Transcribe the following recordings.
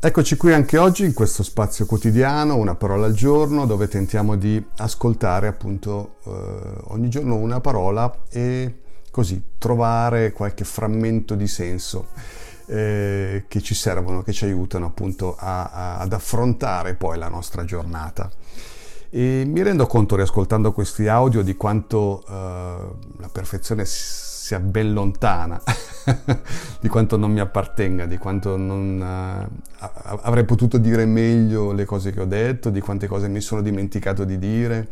Eccoci qui anche oggi in questo spazio quotidiano, una parola al giorno, dove tentiamo di ascoltare appunto ogni giorno una parola e così trovare qualche frammento di senso che ci servono, che ci aiutano appunto ad affrontare poi la nostra giornata. E mi rendo conto, riascoltando questi audio, di quanto la perfezione sia ben lontana, di quanto non mi appartenga, di quanto non avrei potuto dire meglio le cose che ho detto, di quante cose mi sono dimenticato di dire,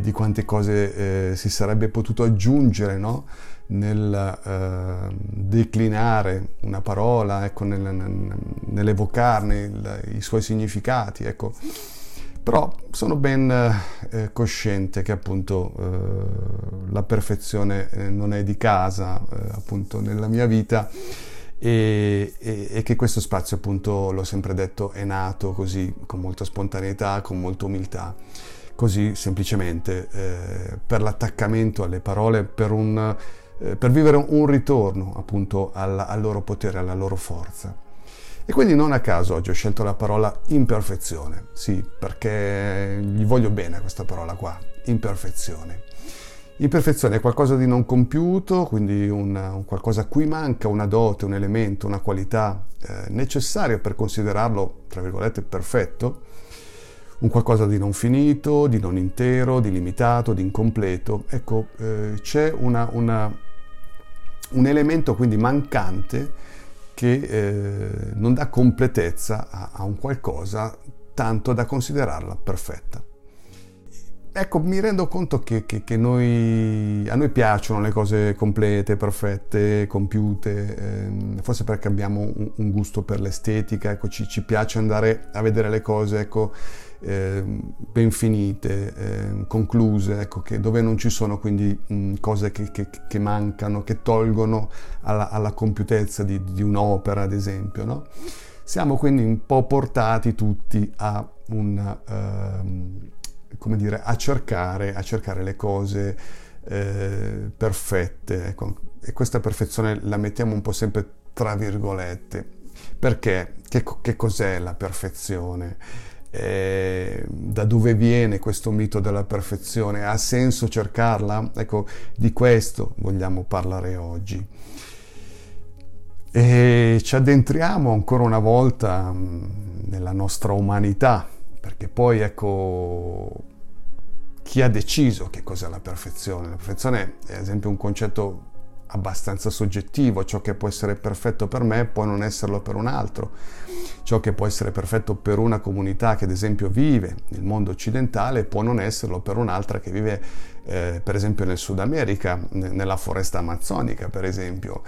di quante cose si sarebbe potuto aggiungere, no? Nel declinare una parola, ecco, nell'evocarne i suoi significati, ecco. Però sono ben cosciente che appunto la perfezione non è di casa appunto nella mia vita e che questo spazio, appunto, l'ho sempre detto, è nato così, con molta spontaneità, con molta umiltà, così semplicemente per l'attaccamento alle parole, per vivere un ritorno appunto al loro potere, alla loro forza. E quindi non a caso oggi ho scelto la parola imperfezione, sì, perché gli voglio bene a questa parola qua, imperfezione. Imperfezione è qualcosa di non compiuto, quindi un qualcosa a cui manca una dote, un elemento, una qualità necessaria per considerarlo, tra virgolette, perfetto, un qualcosa di non finito, di non intero, di limitato, di incompleto. Ecco, c'è un elemento quindi mancante che non dà completezza a un qualcosa tanto da considerarla perfetta. Ecco, mi rendo conto che a noi piacciono le cose complete, perfette, compiute, forse perché abbiamo un gusto per l'estetica, ecco, ci piace andare a vedere le cose, ecco, ben finite, concluse, ecco, che dove non ci sono quindi cose che mancano, che tolgono alla compiutezza di un'opera, ad esempio, no? Siamo quindi un po' portati tutti a cercare le cose perfette, ecco. E questa perfezione la mettiamo un po' sempre tra virgolette, perché che cos'è la perfezione? Da dove viene questo mito della perfezione? Ha senso cercarla? Ecco, di questo vogliamo parlare oggi. E ci addentriamo ancora una volta nella nostra umanità, perché poi, ecco, chi ha deciso che cos'è la perfezione? La perfezione è, ad esempio, un concetto abbastanza soggettivo. Ciò che può essere perfetto per me può non esserlo per un altro. Ciò che può essere perfetto per una comunità che, ad esempio, vive nel mondo occidentale può non esserlo per un'altra che vive per esempio nel Sud America, nella foresta amazzonica, per esempio.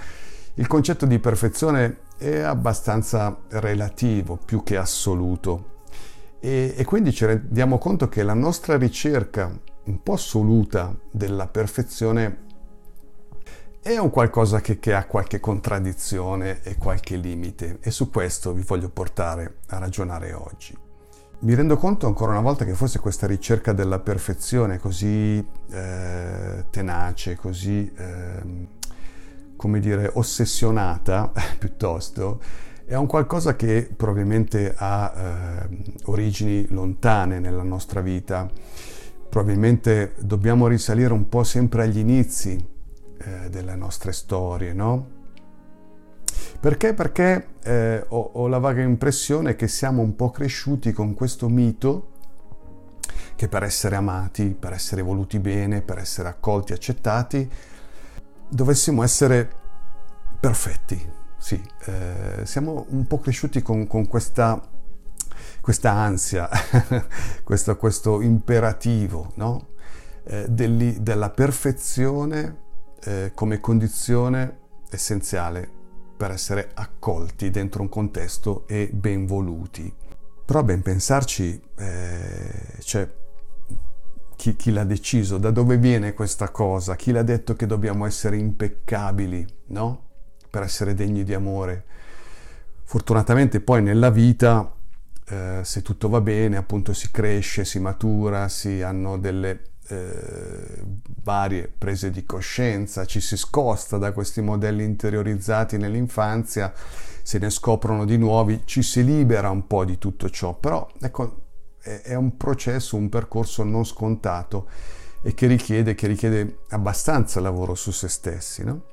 Il concetto di perfezione è abbastanza relativo più che assoluto e quindi ci rendiamo conto che la nostra ricerca un po' assoluta della perfezione è un qualcosa che ha qualche contraddizione e qualche limite, e su questo vi voglio portare a ragionare oggi. Mi rendo conto ancora una volta che forse questa ricerca della perfezione così tenace, così come dire ossessionata piuttosto, è un qualcosa che probabilmente ha origini lontane nella nostra vita. Probabilmente dobbiamo risalire un po' sempre agli inizi delle nostre storie, no? Perché ho la vaga impressione che siamo un po' cresciuti con questo mito che per essere amati, per essere voluti bene, per essere accolti, accettati, dovessimo essere perfetti. Sì, siamo un po' cresciuti con questa ansia, questo imperativo, no? Della perfezione come condizione essenziale per essere accolti dentro un contesto e ben voluti. Però a ben pensarci c'è chi l'ha deciso, da dove viene questa cosa, chi l'ha detto che dobbiamo essere impeccabili, no? Per essere degni di amore. Fortunatamente poi nella vita, se tutto va bene, appunto si cresce, si matura, si hanno delle varie prese di coscienza, ci si scosta da questi modelli interiorizzati nell'infanzia, se ne scoprono di nuovi, ci si libera un po' di tutto ciò, però ecco, è un processo, un percorso non scontato e che richiede abbastanza lavoro su se stessi, no?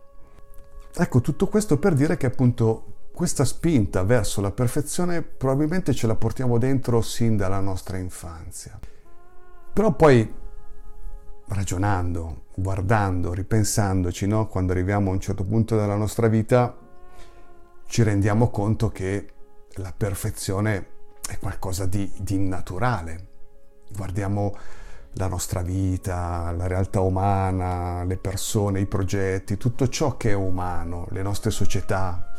Ecco, tutto questo per dire che appunto questa spinta verso la perfezione probabilmente ce la portiamo dentro sin dalla nostra infanzia. Però poi, ragionando, guardando, ripensandoci, no? Quando arriviamo a un certo punto della nostra vita, ci rendiamo conto che la perfezione è qualcosa di innaturale. Guardiamo la nostra vita, la realtà umana, le persone, i progetti, tutto ciò che è umano, le nostre società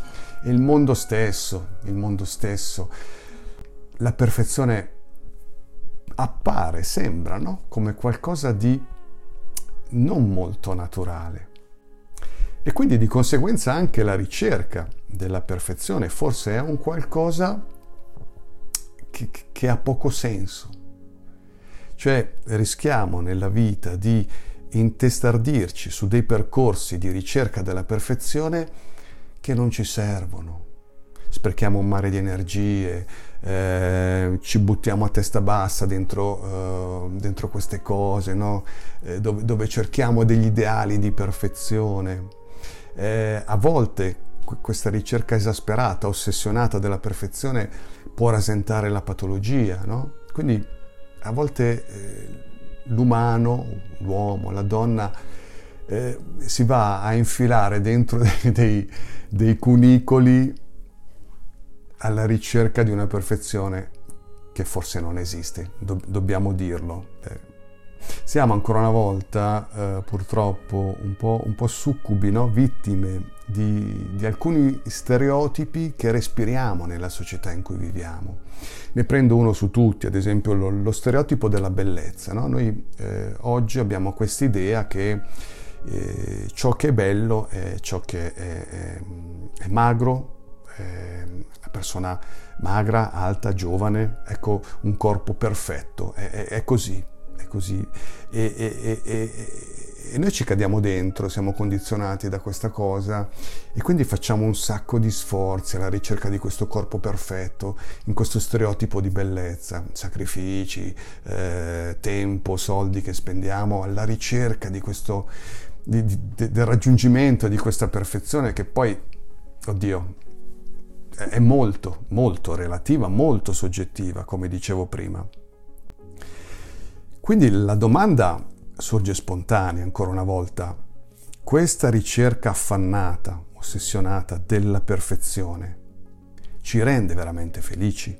e il mondo stesso. La perfezione appare, sembra, no? Come qualcosa di non molto naturale. E quindi di conseguenza anche la ricerca della perfezione forse è un qualcosa che ha poco senso. Cioè rischiamo nella vita di intestardirci su dei percorsi di ricerca della perfezione che non ci servono. Sprechiamo un mare di energie, ci buttiamo a testa bassa dentro queste cose, no? Dove cerchiamo degli ideali di perfezione. A volte questa ricerca esasperata, ossessionata della perfezione può rasentare la patologia, no? Quindi a volte l'umano, l'uomo, la donna si va a infilare dentro dei cunicoli alla ricerca di una perfezione che forse non esiste, dobbiamo dirlo. Siamo ancora una volta purtroppo un po' succubi, no? Vittime di alcuni stereotipi che respiriamo nella società in cui viviamo. Ne prendo uno su tutti, ad esempio lo stereotipo della bellezza, no? Noi oggi abbiamo questa idea che ciò che è bello è ciò che è magro, la persona magra, alta, giovane, ecco, un corpo perfetto, è così. E noi ci cadiamo dentro, siamo condizionati da questa cosa e quindi facciamo un sacco di sforzi alla ricerca di questo corpo perfetto, in questo stereotipo di bellezza, sacrifici, tempo, soldi che spendiamo alla ricerca di questo, del raggiungimento di questa perfezione che poi, oddio, è molto, molto relativa, molto soggettiva, come dicevo prima. Quindi la domanda sorge spontanea, ancora una volta. Questa ricerca affannata, ossessionata della perfezione ci rende veramente felici?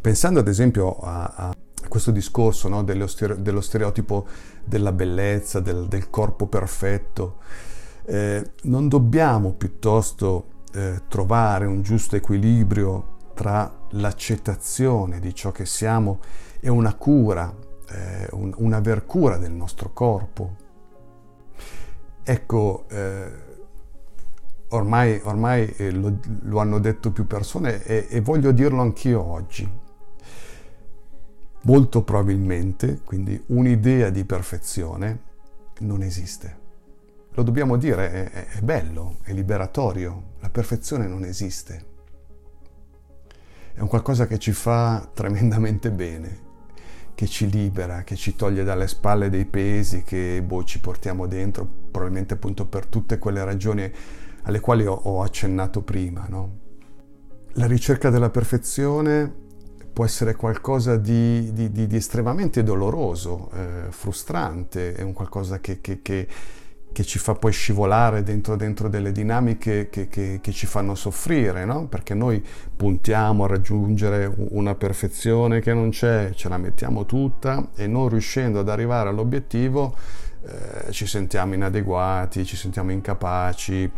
Pensando ad esempio a questo discorso, no, dello stereotipo della bellezza, del corpo perfetto, non dobbiamo piuttosto trovare un giusto equilibrio tra l'accettazione di ciò che siamo e una cura, un aver cura del nostro corpo. Ecco, ormai lo hanno detto più persone e voglio dirlo anch'io oggi. Molto probabilmente, quindi, un'idea di perfezione non esiste. Lo dobbiamo dire, è bello, è liberatorio, la perfezione non esiste. È un qualcosa che ci fa tremendamente bene, che ci libera, che ci toglie dalle spalle dei pesi che ci portiamo dentro, probabilmente appunto per tutte quelle ragioni alle quali ho accennato prima, no? La ricerca della perfezione può essere qualcosa di estremamente doloroso, frustrante, è un qualcosa che ci fa poi scivolare dentro delle dinamiche che ci fanno soffrire, no? Perché noi puntiamo a raggiungere una perfezione che non c'è, ce la mettiamo tutta e non riuscendo ad arrivare all'obiettivo ci sentiamo inadeguati, ci sentiamo incapaci,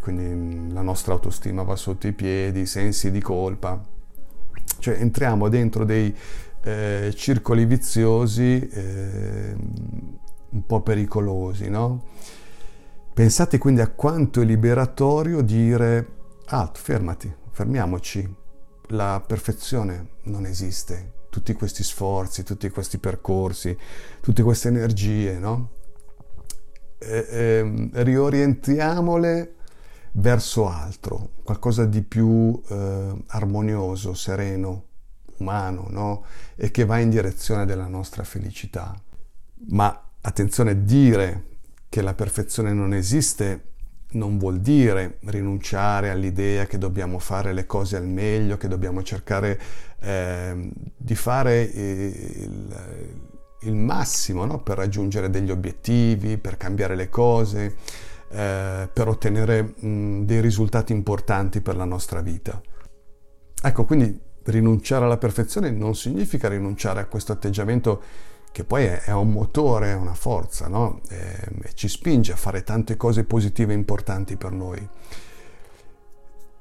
quindi la nostra autostima va sotto i piedi, sensi di colpa, cioè entriamo dentro dei circoli viziosi un po' pericolosi, no? Pensate quindi a quanto è liberatorio dire fermiamoci, la perfezione non esiste, tutti questi sforzi, tutti questi percorsi, tutte queste energie, no? Riorientiamole verso altro, qualcosa di più armonioso, sereno, umano, no? E che va in direzione della nostra felicità. Ma attenzione, dire che la perfezione non esiste non vuol dire rinunciare all'idea che dobbiamo fare le cose al meglio, che dobbiamo cercare di fare il massimo, no? Per raggiungere degli obiettivi, per cambiare le cose, per ottenere dei risultati importanti per la nostra vita. Ecco, quindi rinunciare alla perfezione non significa rinunciare a questo atteggiamento che poi è un motore, è una forza, no? E ci spinge a fare tante cose positive e importanti per noi.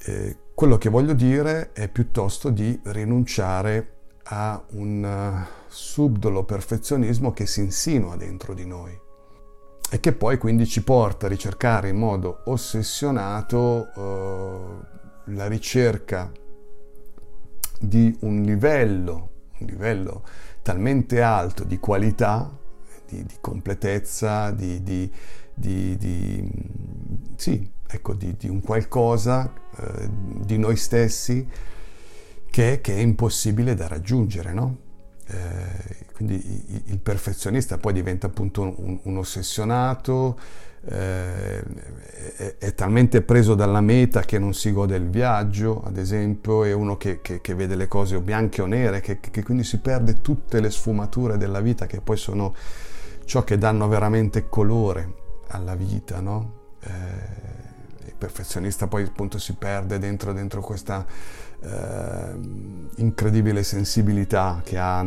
E quello che voglio dire è piuttosto di rinunciare a un subdolo perfezionismo che si insinua dentro di noi e che poi quindi ci porta a ricercare in modo ossessionato la ricerca di un livello talmente alto di qualità, di completezza, di un qualcosa di noi stessi che è impossibile da raggiungere, no? Quindi il perfezionista poi diventa appunto un ossessionato, è talmente preso dalla meta che non si gode il viaggio, ad esempio, è uno che vede le cose o bianche o nere, che quindi si perde tutte le sfumature della vita, che poi sono ciò che danno veramente colore alla vita, no? Il perfezionista poi appunto si perde dentro questa incredibile sensibilità che ha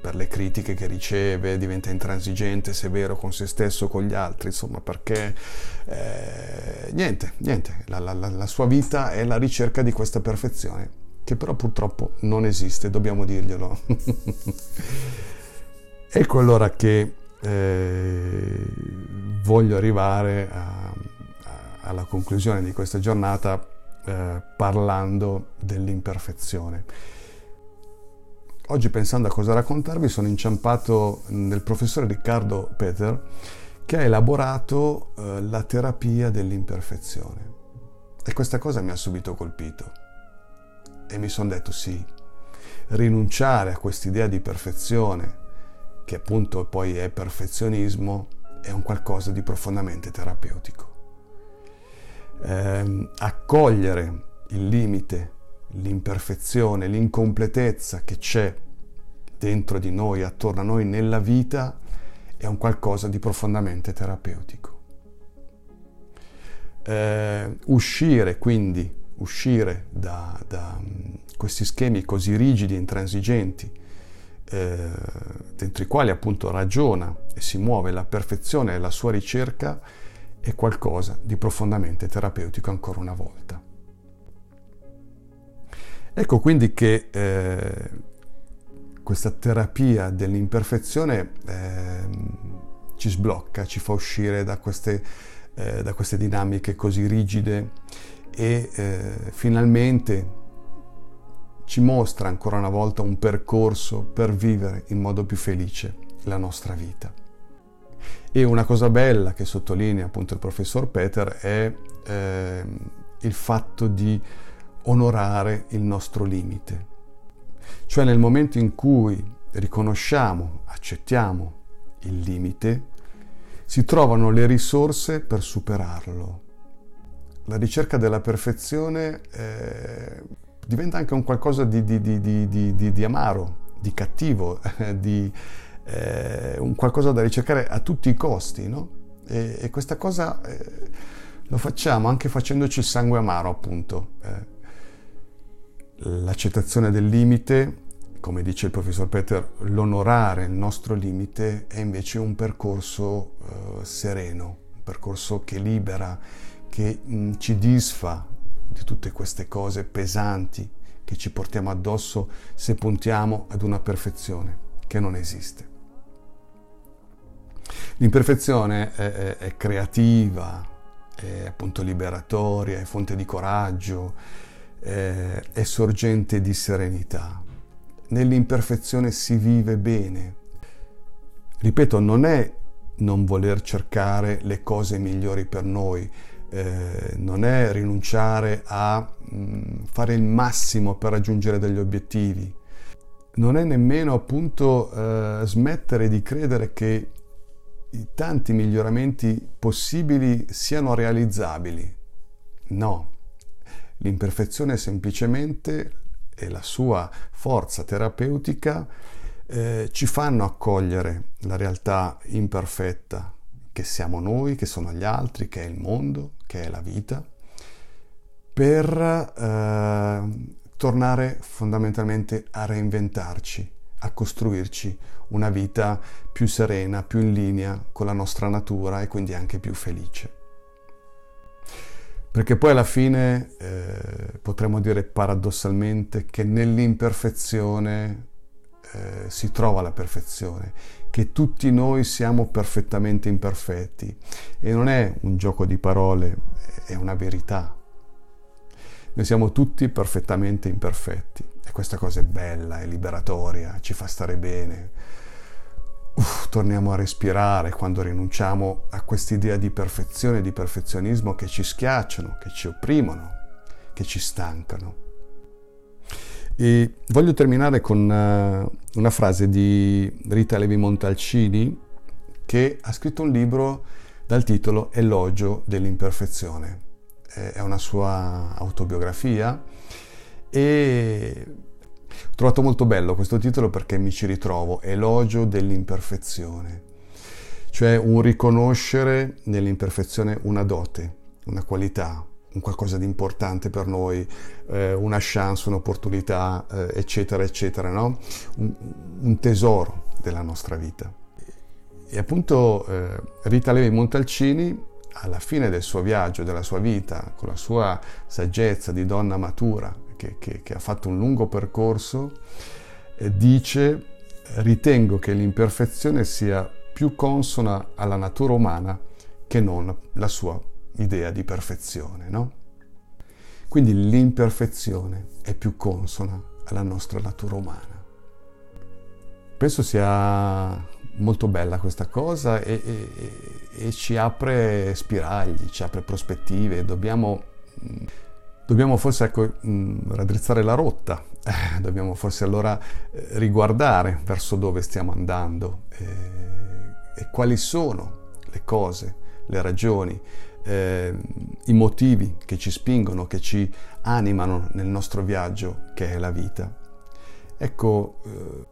per le critiche che riceve, diventa intransigente, severo con se stesso, con gli altri, insomma, perché la sua vita è la ricerca di questa perfezione, che però purtroppo non esiste, dobbiamo dirglielo. Ecco allora che voglio arrivare alla conclusione di questa giornata parlando dell'imperfezione. Oggi, pensando a cosa raccontarvi, sono inciampato nel professore Riccardo Peter, che ha elaborato la terapia dell'imperfezione, e questa cosa mi ha subito colpito e mi sono detto sì, rinunciare a quest'idea di perfezione, che appunto poi è perfezionismo, è un qualcosa di profondamente terapeutico. Accogliere il limite, l'imperfezione, l'incompletezza che c'è dentro di noi, attorno a noi, nella vita, è un qualcosa di profondamente terapeutico. Uscire da questi schemi così rigidi e intransigenti, dentro i quali appunto ragiona e si muove la perfezione e la sua ricerca, è qualcosa di profondamente terapeutico ancora una volta. Ecco quindi che questa terapia dell'imperfezione ci sblocca, ci fa uscire da queste dinamiche così rigide e finalmente ci mostra ancora una volta un percorso per vivere in modo più felice la nostra vita. E una cosa bella che sottolinea appunto il professor Peter è il fatto di onorare il nostro limite, cioè nel momento in cui riconosciamo, accettiamo il limite, si trovano le risorse per superarlo. La ricerca della perfezione diventa anche un qualcosa di amaro, di cattivo, un qualcosa da ricercare a tutti i costi, no? E questa cosa lo facciamo anche facendoci il sangue amaro, appunto. L'accettazione del limite, come dice il professor Peter, l'onorare il nostro limite è invece un percorso sereno, un percorso che libera, che ci disfa di tutte queste cose pesanti che ci portiamo addosso se puntiamo ad una perfezione che non esiste. L'imperfezione è creativa, è appunto liberatoria, è fonte di coraggio, è sorgente di serenità. nell'imperfezione si vive bene. Ripeto, non è non voler cercare le cose migliori per noi, non è rinunciare a fare il massimo per raggiungere degli obiettivi, non è nemmeno appunto smettere di credere che i tanti miglioramenti possibili siano realizzabili. No, l'imperfezione è semplicemente, e la sua forza terapeutica, ci fanno accogliere la realtà imperfetta che siamo noi, che sono gli altri, che è il mondo, che è la vita, per tornare fondamentalmente a reinventarci, a costruirci una vita più serena, più in linea con la nostra natura e quindi anche più felice. Perché poi alla fine potremmo dire paradossalmente che nell'imperfezione si trova la perfezione, che tutti noi siamo perfettamente imperfetti, e non è un gioco di parole, è una verità. Noi siamo tutti perfettamente imperfetti e questa cosa è bella, è liberatoria, ci fa stare bene. Torniamo a respirare quando rinunciamo a quest'idea di perfezione e di perfezionismo che ci schiacciano, che ci opprimono, che ci stancano. E voglio terminare con una frase di Rita Levi Montalcini, che ha scritto un libro dal titolo Elogio dell'imperfezione. È una sua autobiografia e ho trovato molto bello questo titolo perché mi ci ritrovo, Elogio dell'imperfezione, cioè un riconoscere nell'imperfezione una dote, una qualità, un qualcosa di importante per noi, una chance, un'opportunità, eccetera, eccetera, no? Un tesoro della nostra vita. E appunto Rita Levi Montalcini, alla fine del suo viaggio, della sua vita, con la sua saggezza di donna matura, che ha fatto un lungo percorso, dice: ritengo che l'imperfezione sia più consona alla natura umana che non la sua idea di perfezione, no? Quindi l'imperfezione è più consona alla nostra natura umana. Penso sia molto bella questa cosa e ci apre spiragli, ci apre prospettive. Dobbiamo forse, ecco, raddrizzare la rotta, dobbiamo forse allora riguardare verso dove stiamo andando e quali sono le cose, le ragioni, i motivi che ci spingono, che ci animano nel nostro viaggio che è la vita. Ecco,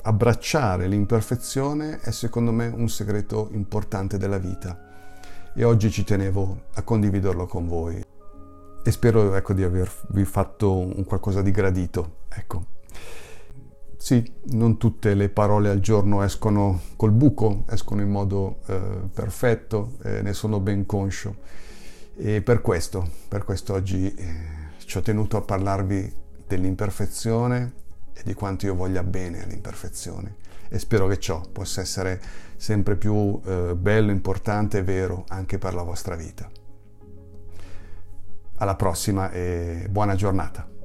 abbracciare l'imperfezione è secondo me un segreto importante della vita e oggi ci tenevo a condividerlo con voi. E spero, ecco, di avervi fatto un qualcosa di gradito, ecco. Sì, non tutte le parole al giorno escono col buco, escono in modo perfetto, ne sono ben conscio. E per questo oggi ci ho tenuto a parlarvi dell'imperfezione e di quanto io voglia bene all'imperfezione. E spero che ciò possa essere sempre più bello, importante e vero anche per la vostra vita. Alla prossima e buona giornata.